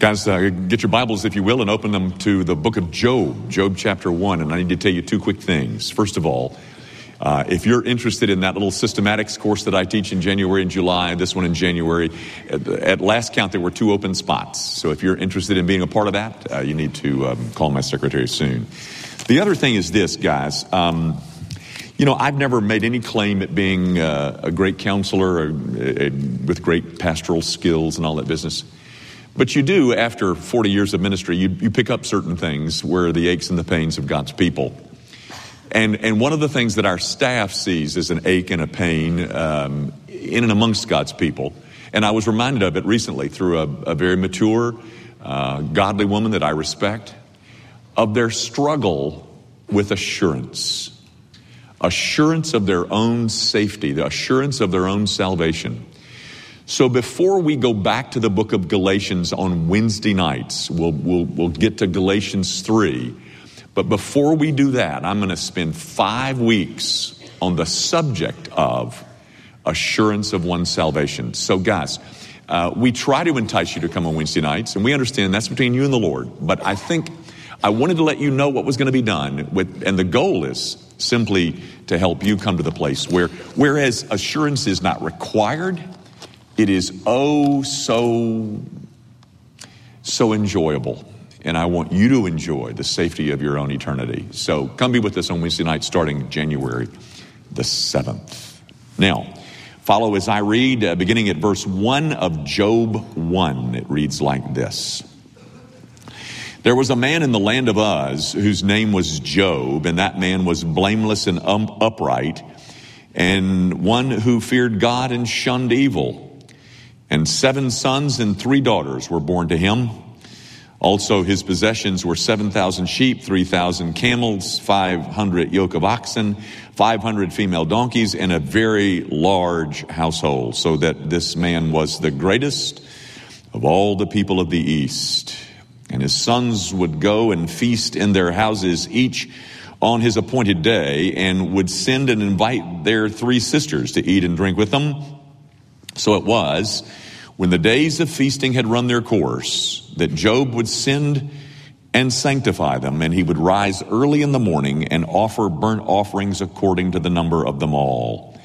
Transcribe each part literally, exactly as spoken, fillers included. Guys, uh, get your Bibles, if you will, and open them to the book of Job, Job chapter one. And I need to tell you two quick things. First of all, uh, if you're interested in that little systematics course that I teach in January and July, this one in January, at, at last count, there were two open spots. So if you're interested in being a part of that, uh, you need to um, call my secretary soon. The other thing is this, guys. Um, you know, I've never made any claim at being uh, a great counselor or, uh, with great pastoral skills and all that business. But you do, after forty years of ministry, you, you pick up certain things where the aches and the pains of God's people. And and one of the things that our staff sees is an ache and a pain um, in and amongst God's people. And I was reminded of it recently through a, a very mature, uh, godly woman that I respect, of their struggle with assurance. Assurance of their own safety, the assurance of their own salvation. So before we go back to the book of Galatians on Wednesday nights, we'll, we'll, we'll get to Galatians three. But before we do that, I'm going to spend five weeks on the subject of assurance of one's salvation. So guys, uh, we try to entice you to come on Wednesday nights, and we understand that's between you and the Lord. But I think I wanted to let you know what was going to be done, with, and the goal is simply to help you come to the place where, whereas assurance is not required, it is oh so, so enjoyable. And I want you to enjoy the safety of your own eternity. So come be with us on Wednesday night starting January the seventh. Now, follow as I read, uh, beginning at verse one of Job one. It reads like this. There was a man in the land of Uz whose name was Job, and that man was blameless and um, upright, and one who feared God and shunned evil. And seven sons and three daughters were born to him. Also his possessions were seven thousand sheep, three thousand camels, five hundred yoke of oxen, five hundred female donkeys, and a very large household, so that this man was the greatest of all the people of the East. And his sons would go and feast in their houses, each on his appointed day, and would send and invite their three sisters to eat and drink with them. So it was, when the days of feasting had run their course, that Job would send and sanctify them, and he would rise early in the morning and offer burnt offerings according to the number of them all.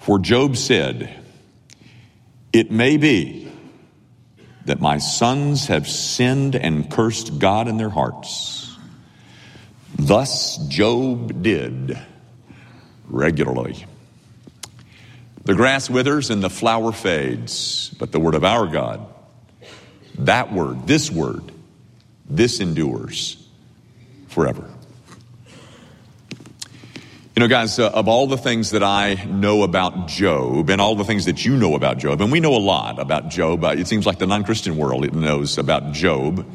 For Job said, "It may be that my sons have sinned and cursed God in their hearts." Thus Job did regularly. The grass withers and the flower fades, but the word of our God, that word, this word, this endures forever. You know, guys, uh, of all the things that I know about Job and all the things that you know about Job, and we know a lot about Job. Uh, it seems like the non-Christian world knows about Job.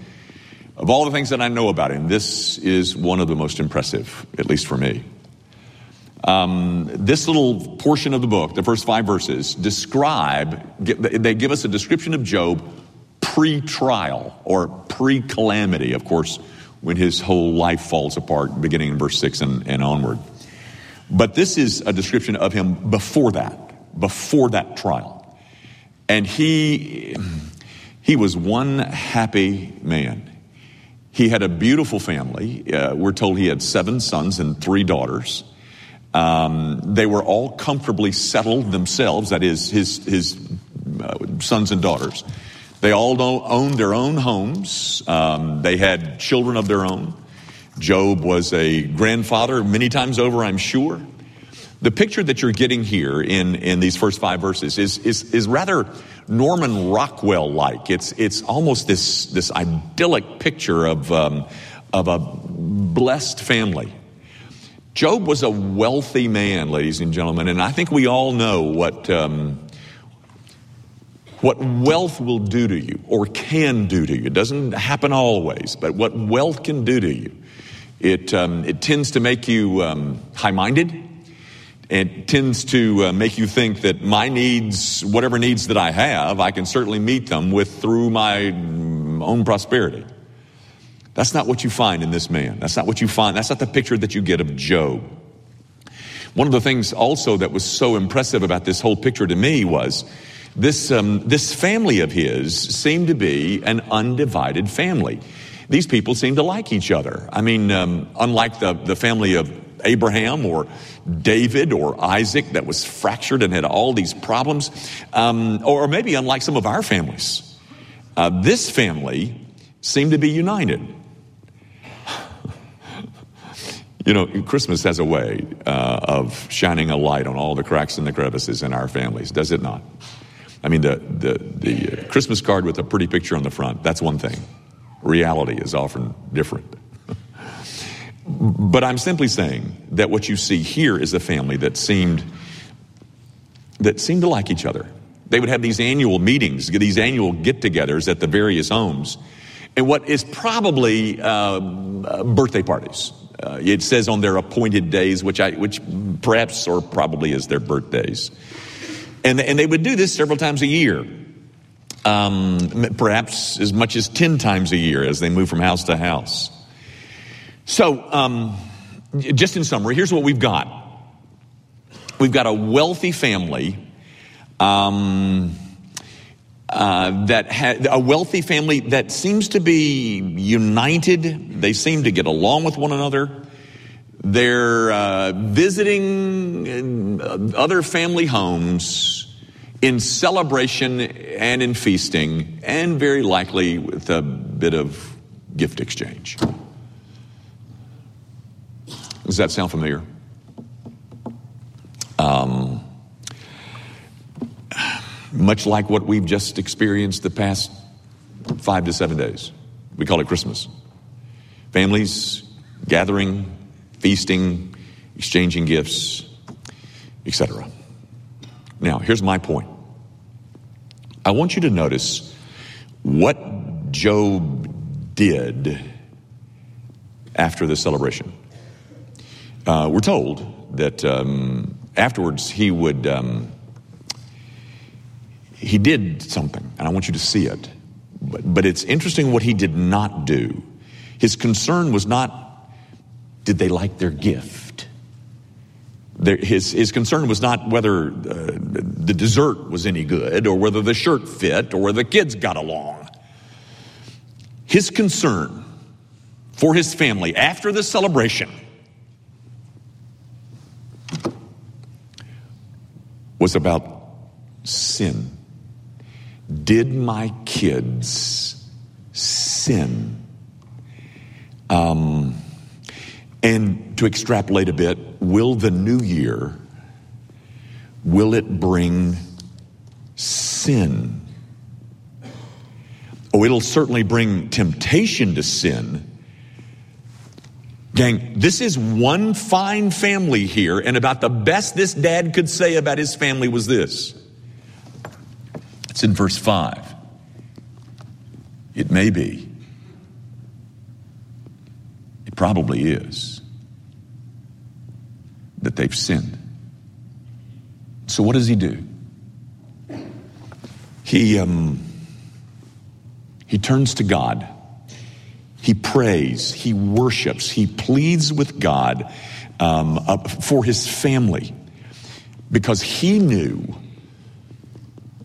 Of all the things that I know about him, this is one of the most impressive, at least for me. Um, this little portion of the book, the first five verses, describe, they give us a description of Job pre-trial or pre-calamity, of course, when his whole life falls apart, beginning in verse six and, and onward. But this is a description of him before that, before that trial. And he, he was one happy man. He had a beautiful family. Uh, we're told he had seven sons and three daughters. Um, they were all comfortably settled themselves, that is, his his uh, sons and daughters. They all owned their own homes. Um, they had children of their own. Job was a grandfather many times over, I'm sure. The picture that you're getting here in, in these first five verses is is is rather Norman Rockwell-like. It's it's almost this this idyllic picture of um, of a blessed family. Job was a wealthy man, ladies and gentlemen, and I think we all know what um, what wealth will do to you or can do to you. It doesn't happen always, but what wealth can do to you. It um, it tends to make you um, high-minded. It tends to uh, make you think that my needs, whatever needs that I have, I can certainly meet them with through my own prosperity. That's not what you find in this man. That's not what you find. That's not the picture that you get of Job. One of the things also that was so impressive about this whole picture to me was This, um, this family of his seemed to be an undivided family. These people seemed to like each other. I mean, um, unlike the, the family of Abraham or David or Isaac that was fractured and had all these problems, um, or maybe unlike some of our families, uh, this family seemed to be united. You know, Christmas has a way uh, of shining a light on all the cracks and the crevices in our families, does it not? I mean, the, the, the Christmas card with a pretty picture on the front, that's one thing. Reality is often different. But I'm simply saying that what you see here is a family that seemed that seemed to like each other. They would have these annual meetings, these annual get-togethers at the various homes, and what is probably uh, birthday parties. Uh, it says on their appointed days, which I, which perhaps or probably is their birthdays, and and they would do this several times a year. Um, perhaps as much as ten times a year as they move from house to house. So, um, just in summary, here's what we've got. We've got a wealthy family um, uh, that ha- a wealthy family that seems to be united. They seem to get along with one another. They're uh, visiting other family homes in celebration and in feasting, and very likely with a bit of gift exchange. Does that sound familiar? Um, much like what we've just experienced the past five to seven days. We call it Christmas. Families gathering, feasting, exchanging gifts, et cetera. Now, here's my point. I want you to notice what Job did after the celebration. Uh, we're told that um, afterwards he would, um, he did something, and I want you to see it. But, but it's interesting what he did not do. His concern was not, did they like their gift? There, his, his concern was not whether uh, the dessert was any good or whether the shirt fit or whether the kids got along. His concern for his family after the celebration was about sin. Did my kids sin? Um... And to extrapolate a bit, will the new year, will it bring sin? Oh, it'll certainly bring temptation to sin. Gang, this is one fine family here, and about the best this dad could say about his family was this. It's in verse five. It may be. Probably is that they've sinned. So what does he do? He um, he turns to God. He prays. He worships. He pleads with God um, up for his family, because he knew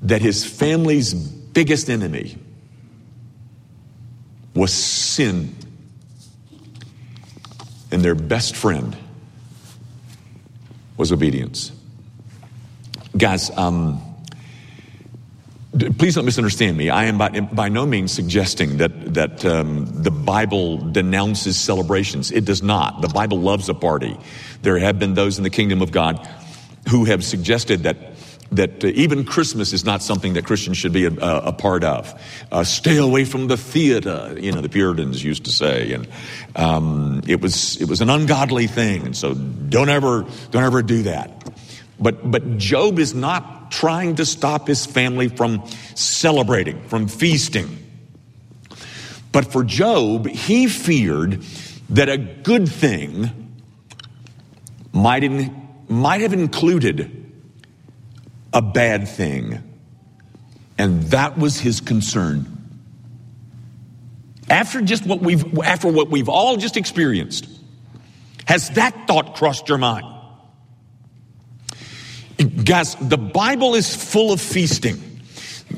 that his family's biggest enemy was sin. And their best friend was obedience. Guys, um, please don't misunderstand me. I am by, by no means suggesting that, that um, the Bible denounces celebrations. It does not. The Bible loves a party. There have been those in the kingdom of God who have suggested that that even Christmas is not something that Christians should be a, a part of. Uh, stay away from the theater, you know, the Puritans used to say, and um, it was it was an ungodly thing. And so, don't ever don't ever do that. But but Job is not trying to stop his family from celebrating, from feasting. But for Job, he feared that a good thing might in, might have included a bad thing. And that was his concern. After just what we've after what we've all just experienced, has that thought crossed your mind? Guys, the Bible is full of feasting.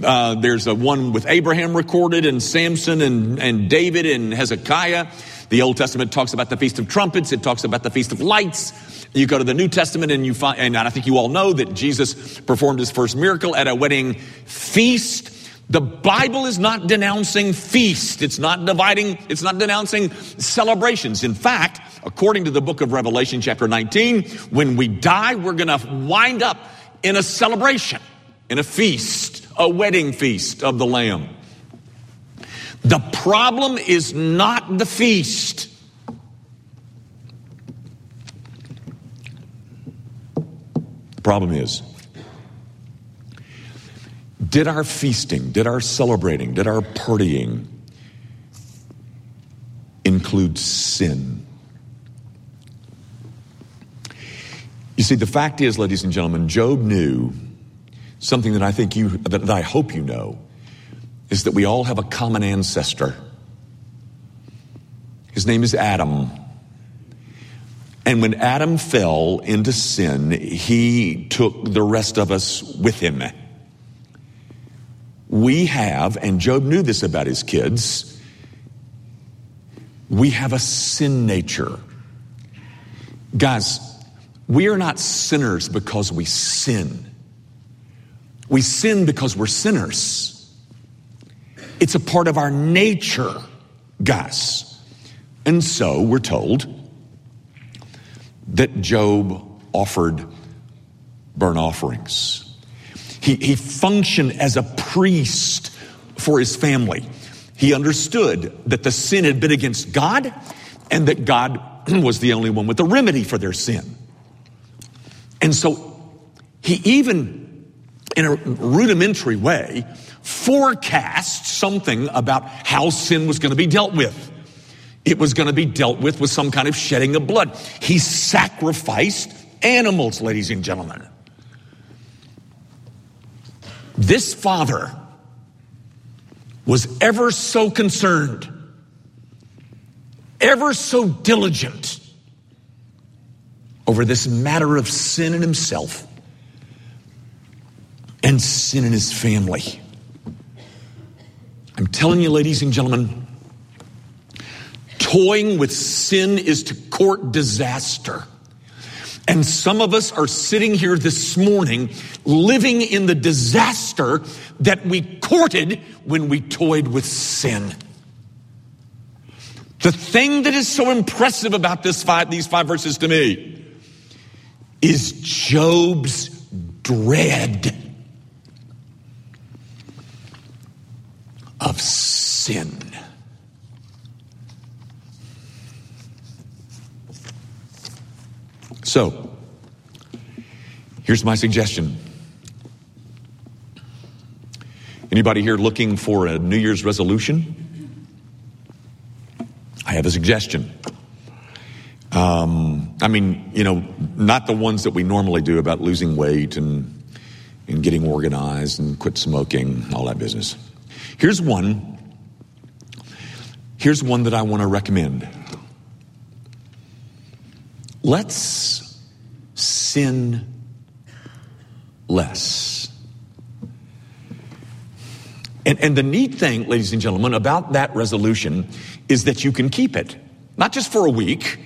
Uh, there's a one with Abraham recorded, and Samson and, and David and Hezekiah. The Old Testament talks about the Feast of Trumpets. It talks about the Feast of Lights. You go to the New Testament and you find, and I think you all know that Jesus performed his first miracle at a wedding feast. The Bible is not denouncing feast. It's not dividing. It's not denouncing celebrations. In fact, according to the book of Revelation chapter nineteen, when we die, we're going to wind up in a celebration, in a feast, a wedding feast of the Lamb. The problem is not the feast. The problem is, did our feasting, did our celebrating, did our partying include sin? You see, the fact is, ladies and gentlemen, Job knew something that I think you, that I hope you know, is that we all have a common ancestor. His name is Adam. And when Adam fell into sin, he took the rest of us with him. We have, and Job knew this about his kids, we have a sin nature. Guys, we are not sinners because we sin. We sin because we're sinners. It's a part of our nature, guys. And so we're told that Job offered burnt offerings. He, he functioned as a priest for his family. He understood that the sin had been against God and that God was the only one with the remedy for their sin. And so he even, in a rudimentary way, forecast something about how sin was going to be dealt with. It was going to be dealt with with some kind of shedding of blood. He sacrificed animals, ladies and gentlemen. This father was ever so concerned, ever so diligent over this matter of sin in himself and sin in his family. I'm telling you, ladies and gentlemen, toying with sin is to court disaster. And some of us are sitting here this morning living in the disaster that we courted when we toyed with sin. The thing that is so impressive about this five, these five verses to me is Job's dread of sin. So, here's my suggestion. Anybody here looking for a New Year's resolution? I have a suggestion. Um, I mean, you know, not the ones that we normally do about losing weight and, and getting organized and quit smoking, all that business. Here's one. Here's one that I want to recommend. Let's sin less. And, and the neat thing, ladies and gentlemen, about that resolution is that you can keep it. Not just for a week,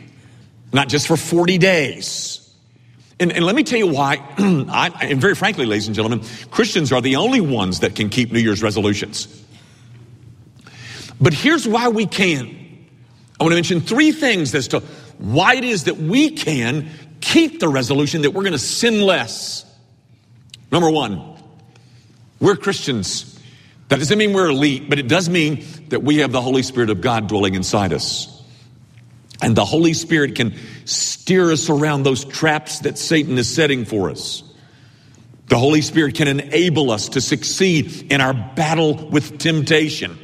not just for forty days. And, and let me tell you why, I, and very frankly, ladies and gentlemen, Christians are the only ones that can keep New Year's resolutions. But here's why we can. I want to mention three things as to why it is that we can keep the resolution that we're going to sin less. Number one, we're Christians. That doesn't mean we're elite, but it does mean that we have the Holy Spirit of God dwelling inside us. And the Holy Spirit can steer us around those traps that Satan is setting for us. The Holy Spirit can enable us to succeed in our battle with temptation.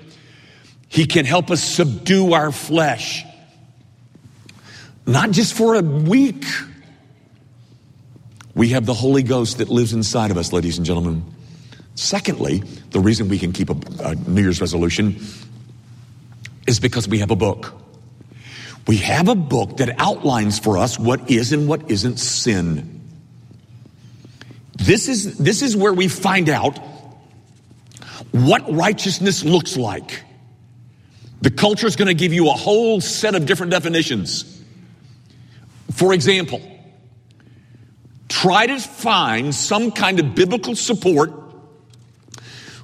He can help us subdue our flesh. Not just for a week. We have the Holy Ghost that lives inside of us, ladies and gentlemen. Secondly, the reason we can keep a, a New Year's resolution is because we have a book. We have a book that outlines for us what is and what isn't sin. This is, this is where we find out what righteousness looks like. The culture is going to give you a whole set of different definitions. For example, try to find some kind of biblical support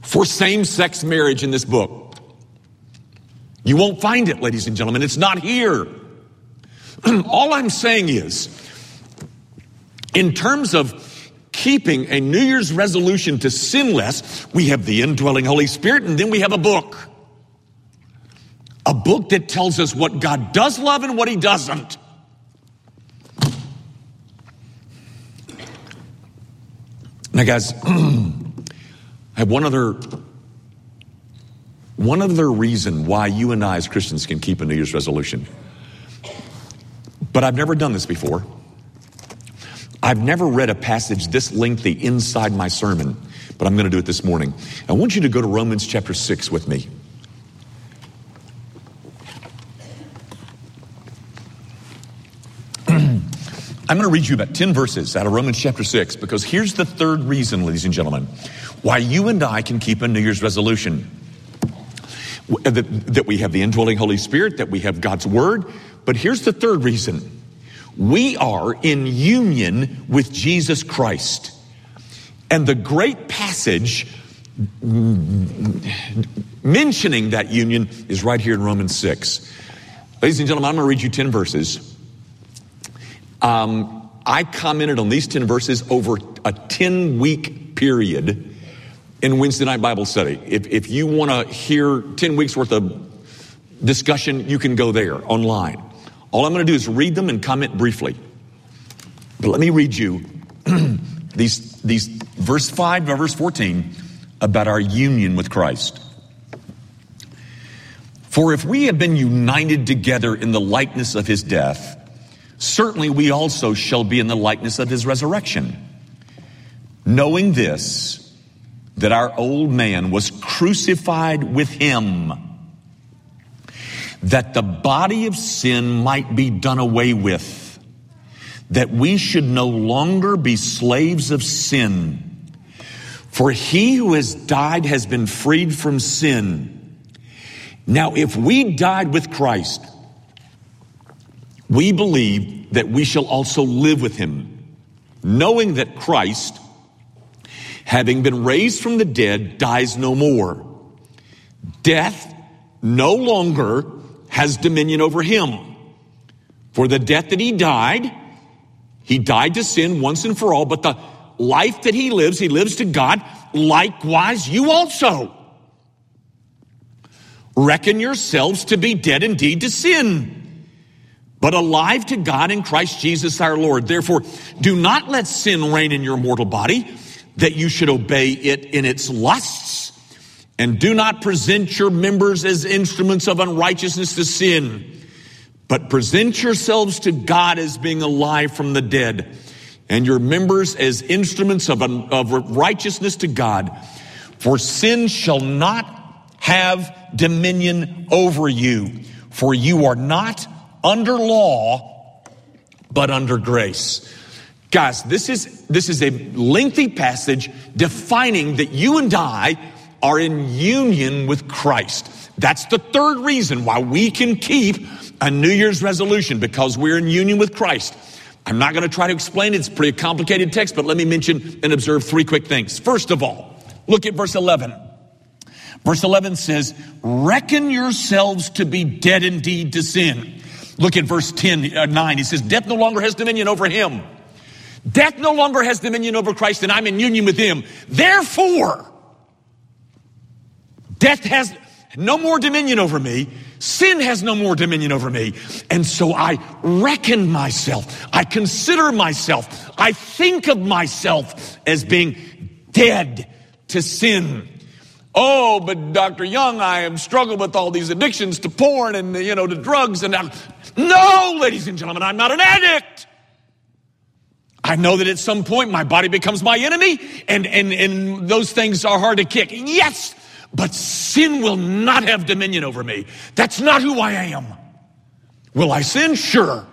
for same-sex marriage in this book. You won't find it, ladies and gentlemen. It's not here. All I'm saying is, in terms of keeping a New Year's resolution to sin less, we have the indwelling Holy Spirit, and then we have a book. A book that tells us what God does love and what he doesn't. Now, guys, I have one other, one other reason why you and I as Christians can keep a New Year's resolution. But I've never done this before. I've never read a passage this lengthy inside my sermon, but I'm going to do it this morning. I want you to go to Romans chapter six with me. I'm going to read you about ten verses out of Romans chapter six, because here's the third reason, ladies and gentlemen, why you and I can keep a New Year's resolution. That we have the indwelling Holy Spirit, that we have God's word. But here's the third reason. We are in union with Jesus Christ. And the great passage mentioning that union is right here in Romans six. Ladies and gentlemen, I'm going to read you ten verses. Um, I commented on these ten verses over a ten-week period in Wednesday night Bible study. If, if you want to hear ten weeks worth of discussion, you can go there online. All I'm going to do is read them and comment briefly. But let me read you these, these verse five to verse fourteen about our union with Christ. For if we have been united together in the likeness of his death, certainly we also shall be in the likeness of his resurrection. Knowing this, that our old man was crucified with him, that the body of sin might be done away with, that we should no longer be slaves of sin. For he who has died has been freed from sin. Now, if we died with Christ, we believe that we shall also live with him, knowing that Christ, having been raised from the dead, dies no more. Death no longer has dominion over him. For the death that he died, he died to sin once and for all, but the life that he lives, he lives to God. Likewise, you also reckon yourselves to be dead indeed to sin, but alive to God in Christ Jesus our Lord. Therefore, do not let sin reign in your mortal body, that you should obey it in its lusts. And do not present your members as instruments of unrighteousness to sin, but present yourselves to God as being alive from the dead, and your members as instruments of, un- of righteousness to God. For sin shall not have dominion over you, for you are not under law, but under grace. Guys, this is, this is a lengthy passage defining that you and I are in union with Christ. That's the third reason why we can keep a New Year's resolution, because we're in union with Christ. I'm not going to try to explain it. It's a pretty complicated text, but let me mention and observe three quick things. First of all, look at verse eleven. Verse eleven says, reckon yourselves to be dead indeed to sin. Look at verse ten, uh, nine. He says, death no longer has dominion over him. Death no longer has dominion over Christ, and I'm in union with him. Therefore, death has no more dominion over me. Sin has no more dominion over me. And so I reckon myself. I consider myself. I think of myself as being dead to sin. Oh, but Doctor Young, I have struggled with all these addictions to porn and, you know, to drugs. And I'm... No, ladies and gentlemen, I'm not an addict. I know that at some point my body becomes my enemy, and, and, and those things are hard to kick. Yes, but sin will not have dominion over me. That's not who I am. Will I sin? Sure.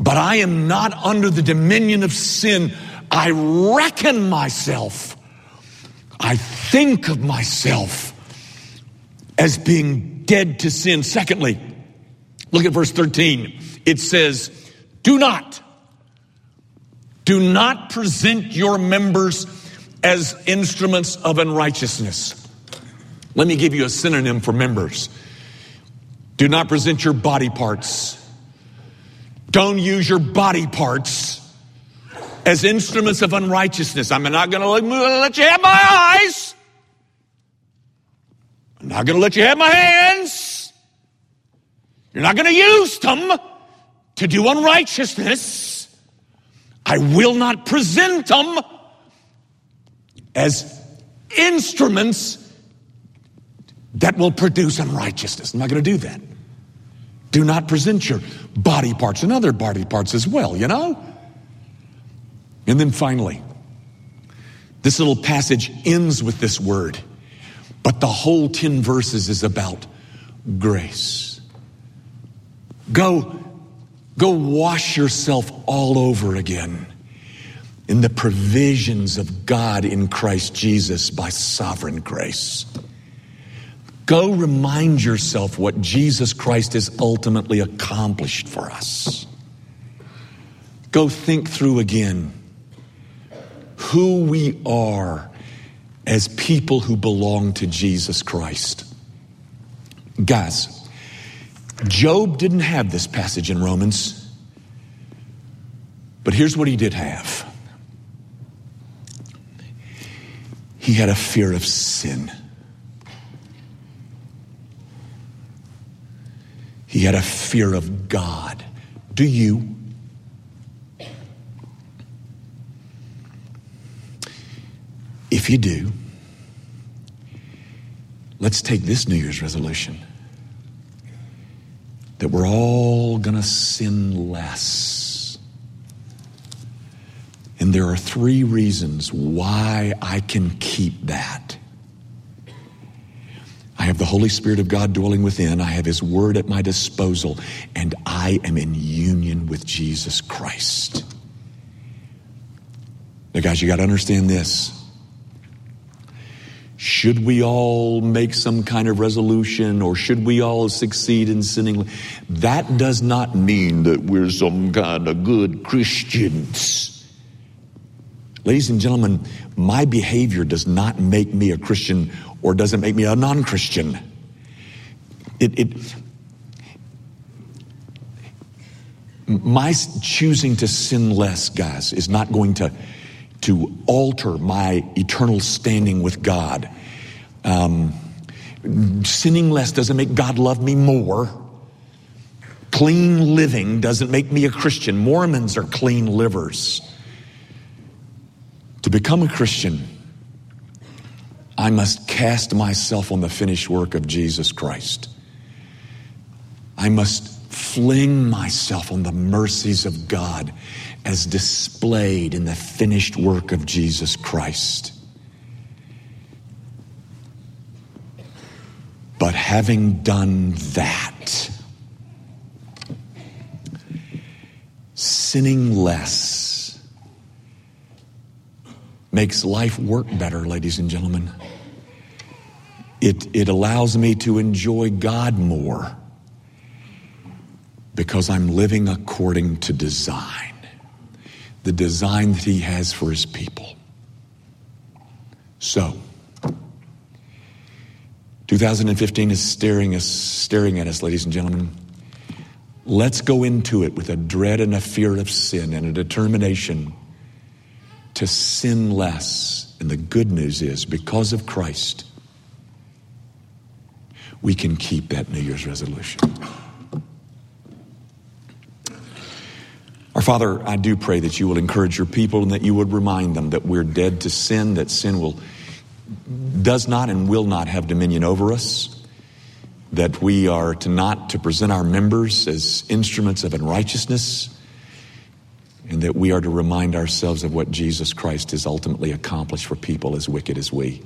But I am not under the dominion of sin. I reckon myself I think of myself as being dead to sin. Secondly, look at verse thirteen. It says, do not, do not present your members as instruments of unrighteousness. Let me give you a synonym for members. Do not present your body parts. Don't use your body parts as instruments of unrighteousness. I'm not going to let you have my eyes. I'm not going to let you have my hands. You're not going to use them to do unrighteousness. I will not present them as instruments that will produce unrighteousness. I'm not going to do that. Do not present your body parts and other body parts as well, you know? And then finally, this little passage ends with this word, but the whole ten verses is about grace. Go, go wash yourself all over again in the provisions of God in Christ Jesus by sovereign grace. Go remind yourself what Jesus Christ has ultimately accomplished for us. Go think through again who we are as people who belong to Jesus Christ. Guys, Job didn't have this passage in Romans, but here's what he did have. He had a fear of sin. He had a fear of God. Do you? If you do, let's take this New Year's resolution that we're all going to sin less. And there are three reasons why I can keep that. I have the Holy Spirit of God dwelling within. I have His Word at my disposal. And I am in union with Jesus Christ. Now, guys, you got to understand this. Should we all make some kind of resolution, or should we all succeed in sinning? That does not mean that we're some kind of good Christians. Ladies and gentlemen, my behavior does not make me a Christian, or doesn't make me a non-Christian. It, it, my choosing to sin less, guys, is not going to, to alter my eternal standing with God. Um, sinning less doesn't make God love me more. Clean living doesn't make me a Christian. Mormons are clean livers. To become a Christian, I must cast myself on the finished work of Jesus Christ. I must fling myself on the mercies of God as displayed in the finished work of Jesus Christ. But having done that, sinning less makes life work better, ladies and gentlemen. It, it allows me to enjoy God more because I'm living according to design, the design that He has for His people. So, twenty fifteen is staring us, staring at us, ladies and gentlemen. Let's go into it with a dread and a fear of sin and a determination to sin less. And the good news is, because of Christ, we can keep that New Year's resolution. Our Father, I do pray that you will encourage your people and that you would remind them that we're dead to sin, that sin will, does not and will not have dominion over us, that we are to not to present our members as instruments of unrighteousness, and that we are to remind ourselves of what Jesus Christ has ultimately accomplished for people as wicked as we.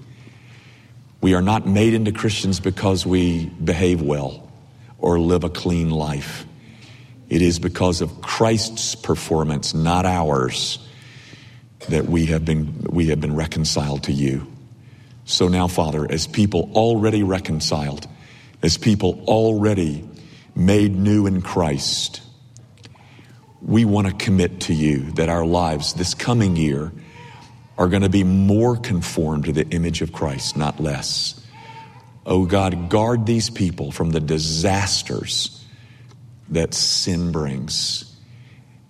We are not made into Christians because we behave well or live a clean life. It is because of Christ's performance, not ours, that we have been, we have been reconciled to you. So now, Father, as people already reconciled, as people already made new in Christ, we want to commit to you that our lives this coming year are going to be more conformed to the image of Christ, not less. Oh God, guard these people from the disasters that sin brings.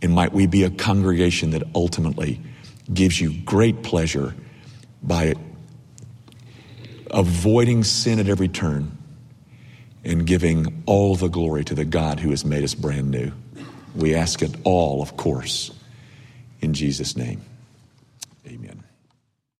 And might we be a congregation that ultimately gives you great pleasure by avoiding sin at every turn and giving all the glory to the God who has made us brand new. We ask it all, of course, in Jesus' name. Amen.